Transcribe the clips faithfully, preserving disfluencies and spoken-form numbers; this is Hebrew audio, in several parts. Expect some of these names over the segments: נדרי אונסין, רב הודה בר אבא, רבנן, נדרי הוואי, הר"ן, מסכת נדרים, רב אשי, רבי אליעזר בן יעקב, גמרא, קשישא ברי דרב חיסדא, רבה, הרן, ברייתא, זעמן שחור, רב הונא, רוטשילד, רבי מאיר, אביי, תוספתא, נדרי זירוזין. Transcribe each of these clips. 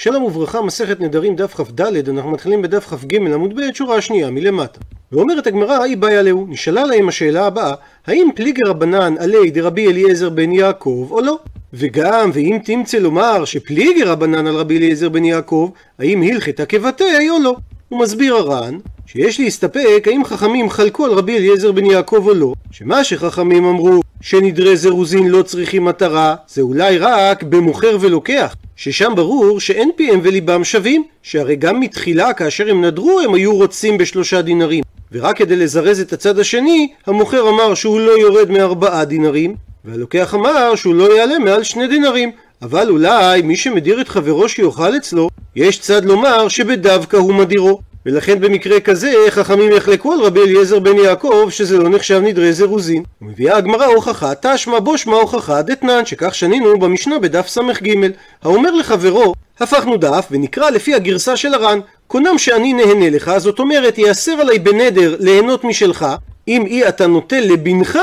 שלום וברכה, מסכת נדרים דף ח' ד', אנחנו מתחילים בדף ח' ג' עמוד ב', שורה השנייה מלמטה. ואומרת הגמרא, היא באה עליהו, נשאלה להם השאלה הבאה, האם פליגי רבנן עלי דרבי אליעזר בן יעקב או לא? וגם, ואם תמצא לומר שפליגי רבנן על רבי אליעזר בן יעקב, האם הלכתה כבתי או לא? הוא מסביר הרן, שיש להסתפק האם חכמים חלקו על רבי אליעזר בן יעקב או לא, שמה שחכמים אמרו שנדרי זירוזין לא צריכים מטרה, זה אולי רק במוכר ולוקח, ששם ברור שאין פיהם וליבם שווים, שהרי גם מתחילה כאשר הם נדרו הם היו רוצים בשלושה דינרים, ורק כדי לזרז את הצד השני, המוכר אמר שהוא לא יורד מארבעה דינרים, והלוקח אמר שהוא לא יעלה מעל שני דינרים, אבל אולי מי שמדיר את חברו שיוכל אצלו, יש צד לומר שבדווקא הוא מדירו. ולכן במקרה כזה חכמים יחלקו על רבי אליעזר בן יעקב שזה לא נחשב נדרי זירוזין. ומביאה הגמרא הוכחה תשמע בושמע הוכחה דתנן, שכך שנינו במשנה בדף ס"ג, האומר לחברו הפכנו דף ונקרא לפי הגרסה של הר"ן, קונם שאני נהנה לך, זאת אומרת יאסר עלי בנדר ליהנות משלך, אם אי אתה נוטל לבנך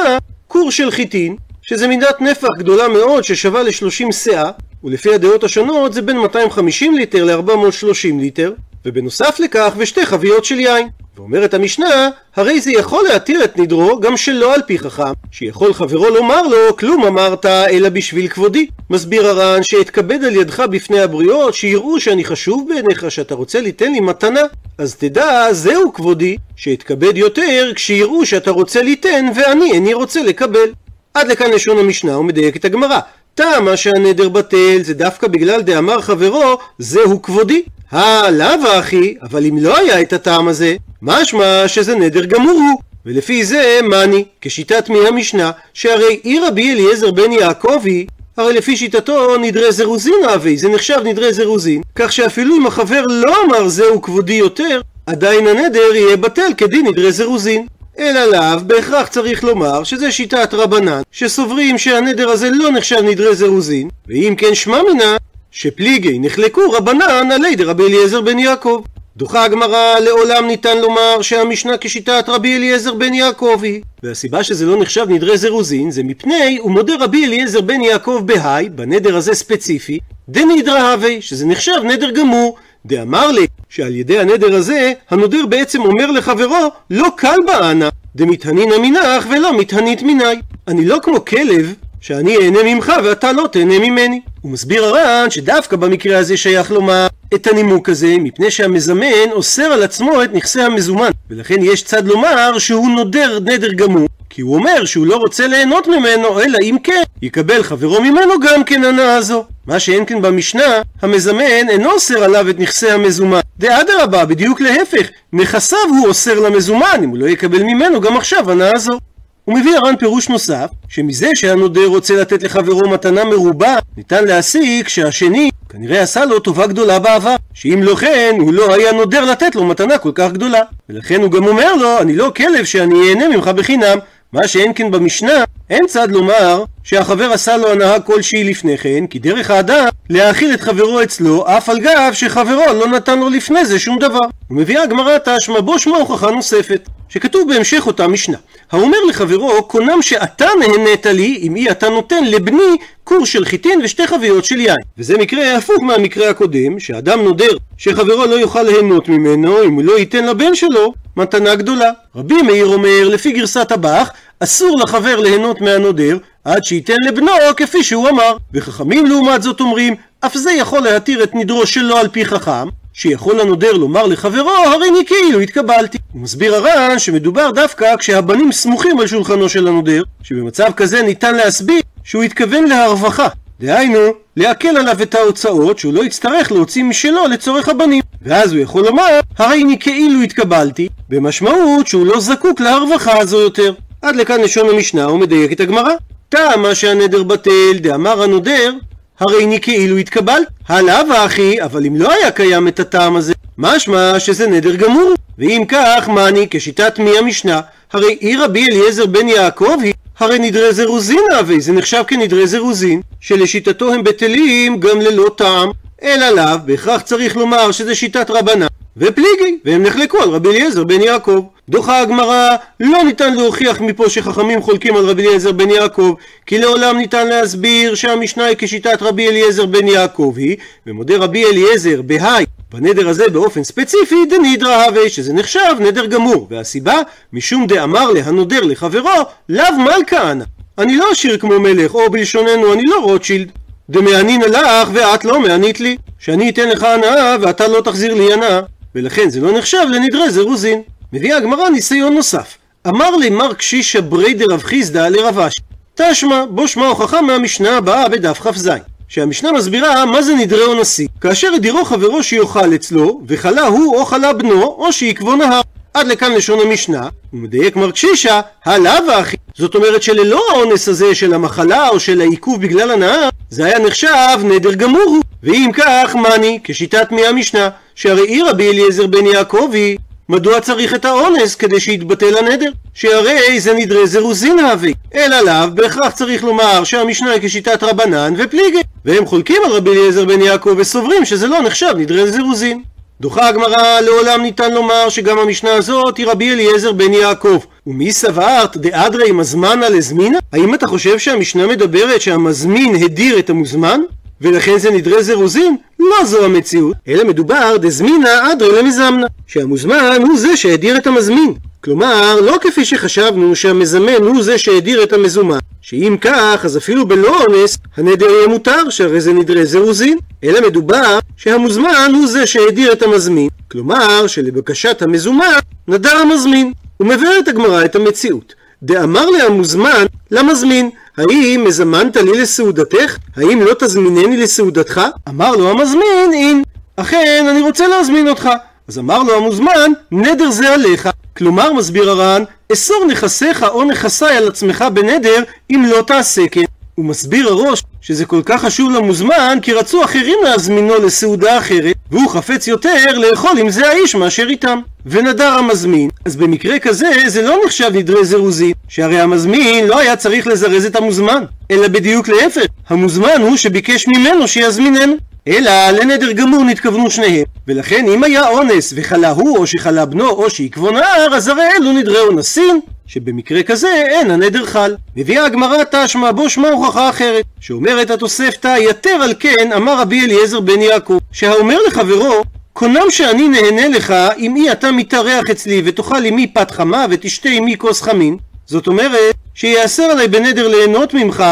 קור של חיטין, שזה מידת נפח גדולה מאוד ששווה ל-שלושים סאה, ולפי הדעות השונות זה בין מאתיים חמישים ליטר ל-ארבע מאות ושלושים ליטר, ובנוסף לכך ושתי חביות של יין. ואומרת המשנה, הרי זה יכול להתיר את נדרו גם שלא על פי חכם, שיכול חברו לומר לו, כלום אמרת אלא בשביל כבודי. מסביר הר"ן שאתכבד על ידך בפני הבריות, שיראו שאני חשוב בעיניך שאתה רוצה ליתן לי מתנה, אז תדע זהו כבודי, שאתכבד יותר כשיראו שאתה רוצה ליתן ואני איני רוצה לקבל. עד לכאן לשון המשנה ומדייק את הגמרא. טעמה שהנדר בטל זה דווקא בגלל דאמר חברו זהו כבודי. אה, לאו אחי, אבל אם לא היה את הטעם הזה, משמע שזה נדר גמור הוא. ולפי זה מני, כשיטת מי המשנה, שהרי אי רבי אליעזר בן יעקב היא, הרי לפי שיטתו נדרי זירוזין אהבי, זה נחשב נדרי זירוזין, כך שאפילו אם החבר לא אמר זהו כבודי יותר, עדיין הנדר יהיה בטל כדין נדרי זירוזין. אלא לאו, בהכרח צריך לומר שזה שיטת רבנן, שסוברים שהנדר הזה לא נחשב נדרי זירוזין, ואם כן שמע מנה, שפליגי נחלקו רבנן עלי דרבי אליעזר בן יעקב. דוחה הגמרא, לעולם ניתן לומר שהמשנה כשיטת רבי אליעזר בן יעקב היא, והסיבה שזה לא נחשב נדרי זירוזין זה מפני ומודה רבי אליעזר בן יעקב בהי, בנדר הזה ספציפי, דנדרה הווי, שזה נחשב נדר גמור, דאמר לי שעל ידי הנדר הזה הנודר בעצם אומר לחברו לא קל בענה, דמתהנין אמינך ולא מתהנית מיני, אני לא כמו כלב שאני אהנה ממך ואתה לא תהנה ממני. הוא מסביר הר"ן שדווקא במקרה הזה שייך לומר את הנימוק הזה, מפני שהמזמן אוסר על עצמו את נכסי המזומן, ולכן יש צד לומר שהוא נודר נדר גמור, כי הוא אומר שהוא לא רוצה ליהנות ממנו, אלא אם כן יקבל חברו ממנו גם כן הנאה זו. מה שאין כן במשנה, המזמן אינו אוסר עליו את נכסי המזומן, דאדרבה, בדיוק להפך, נכסיו הוא אוסר למזומן, אם הוא לא יקבל ממנו גם עכשיו הנאה זו. הוא מביא הר"ן פירוש נוסף, שמזה שהנודר רוצה לתת לחברו מתנה מרובה, ניתן להסיק שהשני כנראה עשה לו טובה גדולה בעבר, שאם לא כן הוא לא היה נודר לתת לו מתנה כל כך גדולה, ולכן הוא גם אומר לו, אני לא כלב שאני אהנה ממך בחינם, מה שאין כן במשנה, אין צד לומר שהחבר עשה לו הנאה כלשהי לפני כן, כי דרך האדם להאכיל את חברו אצלו, אף על גב שחברו לא נתן לו לפני זה שום דבר. ומביאה הגמרא תשמע בושמע הוכחה נוספת, שכתוב בהמשך אותה משנה, האומר לחברו, קונם שאתה נהנית לי, אם אי אתה נותן לבני קור של חיטין ושתי חביות של יין. וזה מקרה הפוך מהמקרה הקודם, שאדם נודר שחברו לא יוכל ליהנות ממנו אם הוא לא ייתן לבן שלו מתנה גדולה. רבי מאיר אומר, לפי גרסת הבח, אסור לחבר ליהנות מהנודר עד שייתן לבנו כפי שהוא אמר, וחכמים לעומת זאת אומרים, אף זה יכול להתיר את נדרו שלו על פי חכם, שיכול הנודר לומר לחברו, הרי אני כאילו התקבלתי. הוא מסביר הר"ן שמדובר דווקא כשהבנים סמוכים על שולחנו של הנודר, שבמצב כזה ניתן להסביר שהוא התכוון להרווחה, דהיינו להקל עליו את ההוצאות שהוא לא יצטרך להוציא משלו לצורך הבנים, ואז הוא יכול לומר, הרי אני כאילו התקבלתי, במשמעות שהוא לא זקוק להרווחה הזו יותר. עד לכאן לשון המשנה ומדייק את הגמרא, טעמה שהנדר בטל דאמר הנודר הרי אני כאילו התקבל, הלאה אחי, אבל אם לא היה קיים את הטעם הזה, משמע שזה נדר גמור. ואם כך, מני, כשיטת מי המשנה, הרי אי רבי אליעזר בן יעקב היא, הרי נדרי זירוזין אהבי, זה נחשב כנדרי זירוזין, שלשיטתו הם בטלים גם ללא טעם, אלא לאו, בהכרח צריך לומר שזה שיטת רבנן, ופליגי, והם נחלקו על רבי אליעזר בן יעקב. דוחה הגמרא, לא ניתן להוכיח מפה שחכמים חולקים על רבי אליעזר בן יעקב, כי לעולם ניתן להסביר שהמשנה היא כשיטת רבי אליעזר בן יעקב היא, ומודה רבי אליעזר בהי, בנדר הזה באופן ספציפי דנידרא הווה, שזה נחשב נדר גמור, והסיבה משום דאמר להנודר לחברו לאו מלכה אנא, אני לא עשיר כמו מלך, או בלשוננו אני לא רוטשילד, דמענין לך ואת לא מענית לי, שאני אתן לך הנאה ואתה לא תחזיר לי הנאה, ולכן זה לא נחשב לנדרי זירוזין. מביאה הגמרא ניסיון נוסף. אמר לי מר קשישא ברי דרב חיסדא לרב אשי, תשמע, בו שמע הוכחה מהמשנה הבאה בדף כ"ז, שהמשנה מסבירה מה זה נדרי אונסי, כאשר הדירו חברו שיוכל אצלו, וחלה הוא או חלה בנו או שיקבו נהר. עד לכאן לשון המשנה, ומדייק מר קשישא, הלאה ואחי. זאת אומרת שללא האונס הזה של המחלה או של העיכוב בגלל הנאה, זה היה נחשב נדר גמור. ואם כך, מני, כשיטת מי המשנה, שהרי רבי אליעזר בן יעקב היא, מדוע צריך את האונס כדי שיתבטל הנדר? שהרי זה נדרי זירוזין הווי. אלא לאו, בהכרח צריך לומר שהמשנה היא כשיטת רבנן ופליגי, והם חולקים על רבי אליעזר בן יעקב וסוברים שזה לא נחשב נדרי זירוזין. דוחה הגמרא, לעולם ניתן לומר שגם המשנה הזאת היא רבי אליעזר בן יעקב. ומי סברת דאדרי מזמנה לזמינה? האם אתה חושב שהמשנה מדברת שהמזמין הדיר את המוזמן? ולכן זה נדרי זירוזין? לא זו המציאות, אלא מדובר דזמינה אדרי למזמנה, שהמוזמן הוא זה שהדיר את המזמין. כלומר, לא כפי שחשבנו שהמזמן הוא זה שהדיר את המזומן, שאם כך, אז אפילו בלא אונס, הנדר יהיה מותר, שהרי זה נדרי זירוזין, אלא מדובר שהמוזמן הוא זה שהדיר את המזמין, כלומר, שלבקשת המזומן נדר המזמין. ומבארת הגמרא את המציאות. דאמר להמוזמן למזמין, האם מזמנת לי לסעודתך? האם לא תזמינני לסעודתך? אמר לו המזמין, אין, אכן אני רוצה להזמין אותך. אז אמר לו המוזמן, נדר זה עליך. כלומר, מסביר הרן, אסור נכסיך או נכסי על עצמך בנדר אם לא תעשה כן. הוא מסביר הראש שזה כל כך חשוב למוזמן כי רצו אחרים להזמינו לסעודה אחרת, והוא חפץ יותר לאכול עם זה האיש מאשר איתם. ונדר המזמין, אז במקרה כזה זה לא נחשב נדרי זירוזין, שהרי המזמין לא היה צריך לזרז את המוזמן, אלא בדיוק להפך, המוזמן הוא שביקש ממנו שיזמיננו. אלא לנדר גמור נתכוונו שניהם, ולכן אם היה אונס וחלה הוא או שחלה בנו או שעקבו נער, אז הרי אלו נדרי אונסין, שבמקרה כזה אין הנדר חל. מביאה הגמרא תשמע, בו שמע הוכחה אחרת, שאומרת התוספתא, יתר על כן אמר רבי אליעזר בן יעקב, שהאומר לחברו, קונם שאני נהנה לך אם אי אתה מתארח אצלי ותאכל עמי פת חמה ותשתה עמי כוס חמין, זאת אומרת שיעשר עלי בנדר ליהנות ממך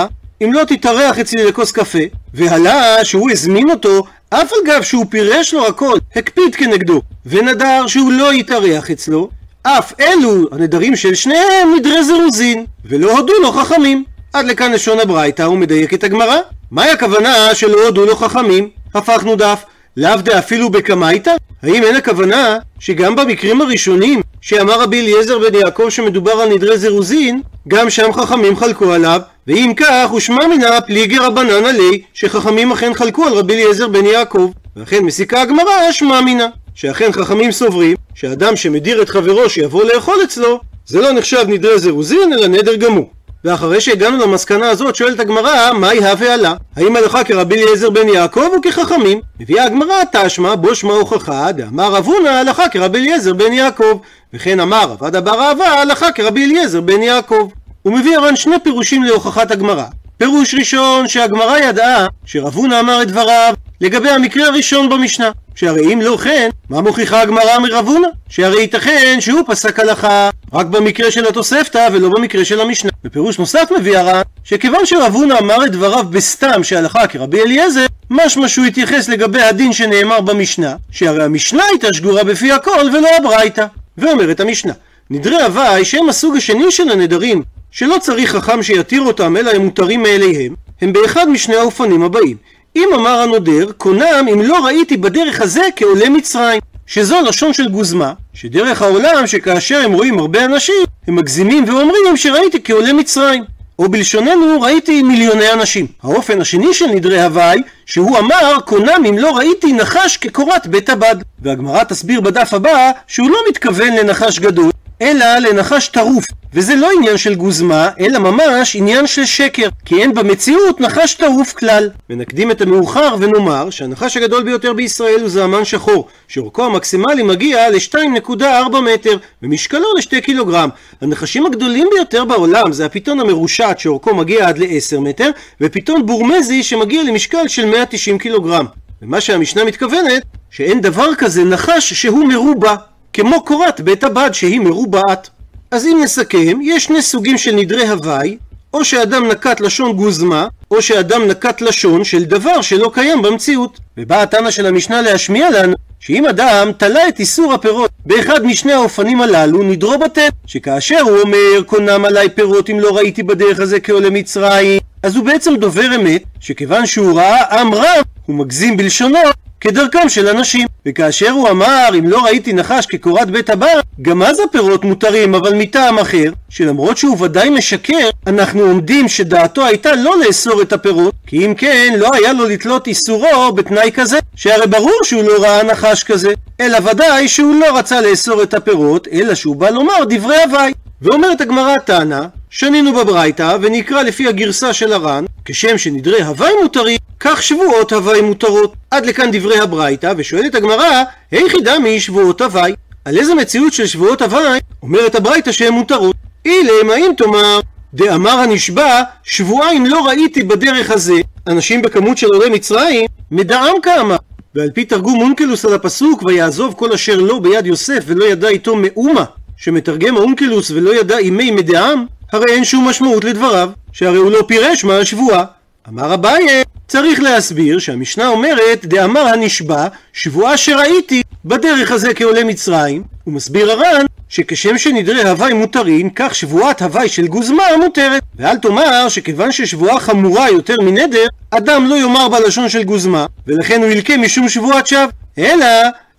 אם לא תתארח אצלי לכוס קפה, והלה שהוא הזמין אותו, אף על גב שהוא פירש לו הכל, הקפיד כנגדו, ונדר שהוא לא יתארח אצלו, אף אלו הנדרים של שניהם נדרי זירוזין, ולא הודו לו חכמים. עד לכאן לשון הברייתא, ומדייק את הגמרא. מהי הכוונה שלא הודו לו חכמים? הפכנו דף, לאו דאפילו בקמייתא? האם אין הכוונה שגם במקרים הראשונים שאמר רבי אליעזר בן יעקב שמדובר על נדרי זירוזין, גם שם חכמים חלקו עליו, ואם כך הושמע מנה פליגי רבנן עלי, שחכמים אכן חלקו על רבי אליעזר בן יעקב, ואכן מסיקה הגמרא שמע מנה, שאכן חכמים סוברים שאדם שמדיר את חברו שיבוא לאכול אצלו, זה לא נחשב נדרי זירוזין אלא נדר גמור. ואחרי שהגענו למסקנה הזאת שואלת הגמרא, מהי הווה עלה? האם הלכה כרבי אליעזר בן יעקב או כחכמים? מביאה הגמרא תשמע, בו שמע הוכחה, דאמר רב הונא הלכה כרבי אליעזר בן יעקב, וכן אמר רב הודה בר אבא הלכה כרבי אליעזר בן יעקב. ומביא הר"ן שני פירושים להוכחת הגמרא. פירוש ראשון, שהגמרא ידעה שרב הונא אמר את דבריו לגבי המקרה הראשון במשנה, שהרי אם לא כן, מה מוכיחה הגמרא מרב הונא? שהרי ייתכן שהוא פסק הלכה רק במקרה של התוספתא ולא במקרה של המשנה. בפירוש נוסף מביא הר"ן, שכיוון שרב הונא אמר את דבריו בסתם שהלכה כרבי אליעזר, משמע שהוא התייחס לגבי הדין שנאמר במשנה, שהרי המשנה הייתה שגורה בפי הכל ולא הברייתא. ואומרת המשנה, נדרי הוואי שהם הסוג השני של הנדרים, שלא צריך חכם שיתיר אותם אלא הם מותרים מאליהם, הם באחד משני האופנים הבאים. אם אמר הנודר, קונם אם לא ראיתי בדרך הזה כעולה מצרים, שזו לשון של גוזמה, שדרך העולם שכאשר הם רואים הרבה אנשים, הם מגזימים ואומרים שראיתי כעולה מצרים, או בלשוננו ראיתי מיליוני אנשים. האופן השני של נדרי הוואי, שהוא אמר, קונם אם לא ראיתי נחש כקורת בית הבד, והגמרא תסביר בדף הבא שהוא לא מתכוון לנחש גדול, אלא לנחש טרוף, וזה לא עניין של גוזמה, אלא ממש עניין של שקר, כי אין במציאות נחש טרוף כלל. ונקדים את המאוחר ונאמר שהנחש הגדול ביותר בישראל הוא זעמן שחור, שאורכו המקסימלי מגיע ל-שתיים נקודה ארבע מטר ומשקלו ל-שני קילוגרם. הנחשים הגדולים ביותר בעולם זה הפיתון המרושעת שאורכו מגיע עד ל-עשרה מטר, ופיתון בורמזי שמגיע למשקל של מאה ותשעים קילוגרם. ומה שהמשנה מתכוונת, שאין דבר כזה נחש שהוא מרובע, כמו קורת בית הבד שהיא מרובעת. אז אם נסכם, יש שני סוגים של נדרי הוואי, או שאדם נקט לשון גוזמה, או שאדם נקט לשון של דבר שלא קיים במציאות. ובאה התנא של המשנה להשמיע לנו, שאם אדם תלה את איסור הפירות באחד משני האופנים הללו, נדרו בטל, שכאשר הוא אומר קונם עליי פירות אם לא ראיתי בדרך הזה כעולה מצרים, אז הוא בעצם דובר אמת, שכיוון שהוא ראה עם רב, הוא מגזים בלשונו כדרכם של אנשים. וכאשר הוא אמר אם לא ראיתי נחש כקורת בית הבר, גם אז הפירות מותרים, אבל מטעם אחר, שלמרות שהוא ודאי משקר, אנחנו עומדים שדעתו הייתה לא לאסור את הפירות, כי אם כן לא היה לו לתלות איסורו בתנאי כזה, שהרי ברור שהוא לא ראה נחש כזה, אלא ודאי שהוא לא רצה לאסור את הפירות, אלא שהוא בא לומר דברי הוואי. ואומרת הגמרא תנא, שנינו בברייתא ונקרא לפי הגרסה של הרן, כשם שנדרי הוואי מותרים, כך שבועות הוואי מותרות. עד לכאן דברי הברייתא, ושואלת הגמרא, היחידה מי שבועות הוואי? על איזה מציאות של שבועות הוואי אומרת הברייתא שהן מותרות? אילם, האם תאמר, דאמר הנשבע, שבועיים לא ראיתי בדרך הזה, אנשים בכמות של עולי מצרים, מדעם כאמר. ועל פי תרגום אונקלוס על הפסוק, ויעזוב כל אשר לא ביד יוסף ולא ידע איתו מאומה, שמתרגם האונקלוס ולא ידע אימי מדעם, הרי אין שום משמעות לדבריו, שהרי הוא לא פירש מה השבועה. אמר אביי, צריך להסביר שהמשנה אומרת דאמר הנשבע, שבועה שראיתי בדרך הזה כעולה מצרים. הוא מסביר הר"ן שכשם שנדרי הוואי מותרים, כך שבועת הוואי של גוזמה מותרת. ואל תאמר שכיוון ששבועה חמורה יותר מנדר, אדם לא יאמר בלשון של גוזמה, ולכן הוא ילקה משום שבועת שווא, אלא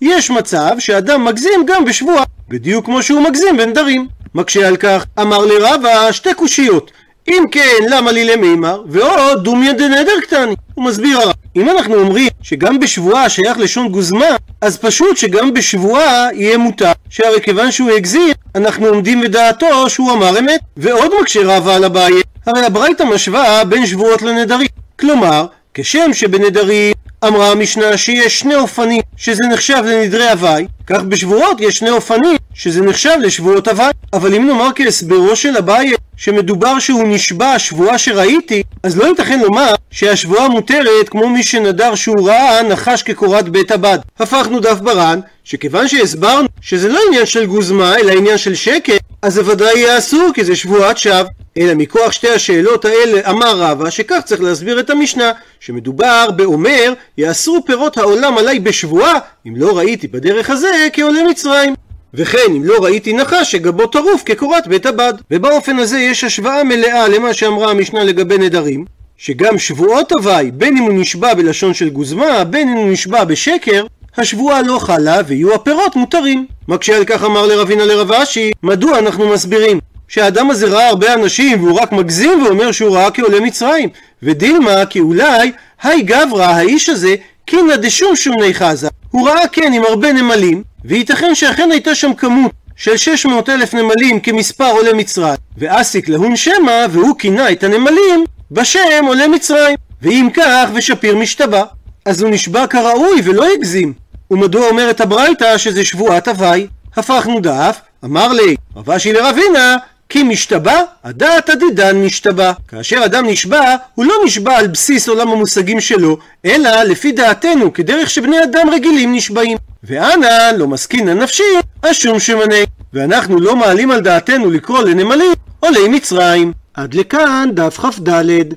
יש מצב שאדם מגזים גם בשבועה, בדיוק כמו שהוא מגזים בנדרים. מקשה על כך, אמר לרבה שתי קושיות, אם כן למה לי למימר, ועוד דומיה דנדר קטני. הוא מסביר הרב, אם אנחנו אומרים שגם בשבועה שייך לשון גוזמה, אז פשוט שגם בשבועה יהיה מותר, שהרי כיוון שהוא הגזיר, אנחנו עומדים בדעתו שהוא אמר אמת. ועוד מקשה רבה על הבעיה, הרי הברייתא משווה בין שבועות לנדרים, כלומר כשם שבנדרים אמרה המשנה שיש שני אופנים שזה נחשב לנדרי הוואי, כך בשבועות יש שני אופנים שזה נחשב לשבועות הוואי. אבל אם נאמר כהסברו של אביי שמדובר שהוא נשבע שבועה שראיתי, אז לא ייתכן לומר שהשבועה מותרת כמו מי שנדר שהוא ראה נחש כקורת בית הבד. הפכנו דף ברן, שכיוון שהסברנו שזה לא עניין של גוזמה אלא עניין של שקר, אז הוודאי יהיה אסור כי זה שבועת שווא. אלא מכוח שתי השאלות האלה אמר רבה שכך צריך להסביר את המשנה, שמדובר באומר יאסרו פירות העולם עליי בשבועה אם לא ראיתי בדרך הזה כעולה מצרים, וכן אם לא ראיתי נחש שגבו טרוף כקורת בית הבד. ובאופן הזה יש השוואה מלאה למה שאמרה המשנה לגבי נדרים, שגם שבועות הוואי, בין אם הוא נשבע בלשון של גוזמה בין אם הוא נשבע בשקר, השבועה לא חלה ויהיו הפירות מותרים. מקשה על כך, אמר לרבינה לרב אשי, מדוע אנחנו מסבירים שהאדם הזה ראה הרבה אנשים והוא רק מגזים ואומר שהוא ראה כעולה מצרים? ודילמה כי אולי היי גברא האיש הזה קינא דשום שומני חזה, הוא ראה כן עם הרבה נמלים, וייתכן שאכן הייתה שם כמות של שש מאות אלף נמלים כמספר עולה מצרים, ואסיק להון שמה והוא קינה את הנמלים בשם עולה מצרים, ואם כך ושפיר משתבע, אז הוא נשבע כראוי ולא הגזים. ומדוע אומרת הברייתא שזה שבועת הוואי? הפכנו דף, אמר לי רב אשי לרבינה, כי משתבע הדעת הדידן משתבע. כאשר אדם נשבע, הוא לא נשבע על בסיס עולם המושגים שלו, אלא לפי דעתנו, כדרך שבני אדם רגילים נשבעים. ואנה לא מסכינה נפשי אשום שמנה, ואנחנו לא מעלים על דעתנו לקרוא לנמלים עולי מצרים. עד לכאן דף כ"ד.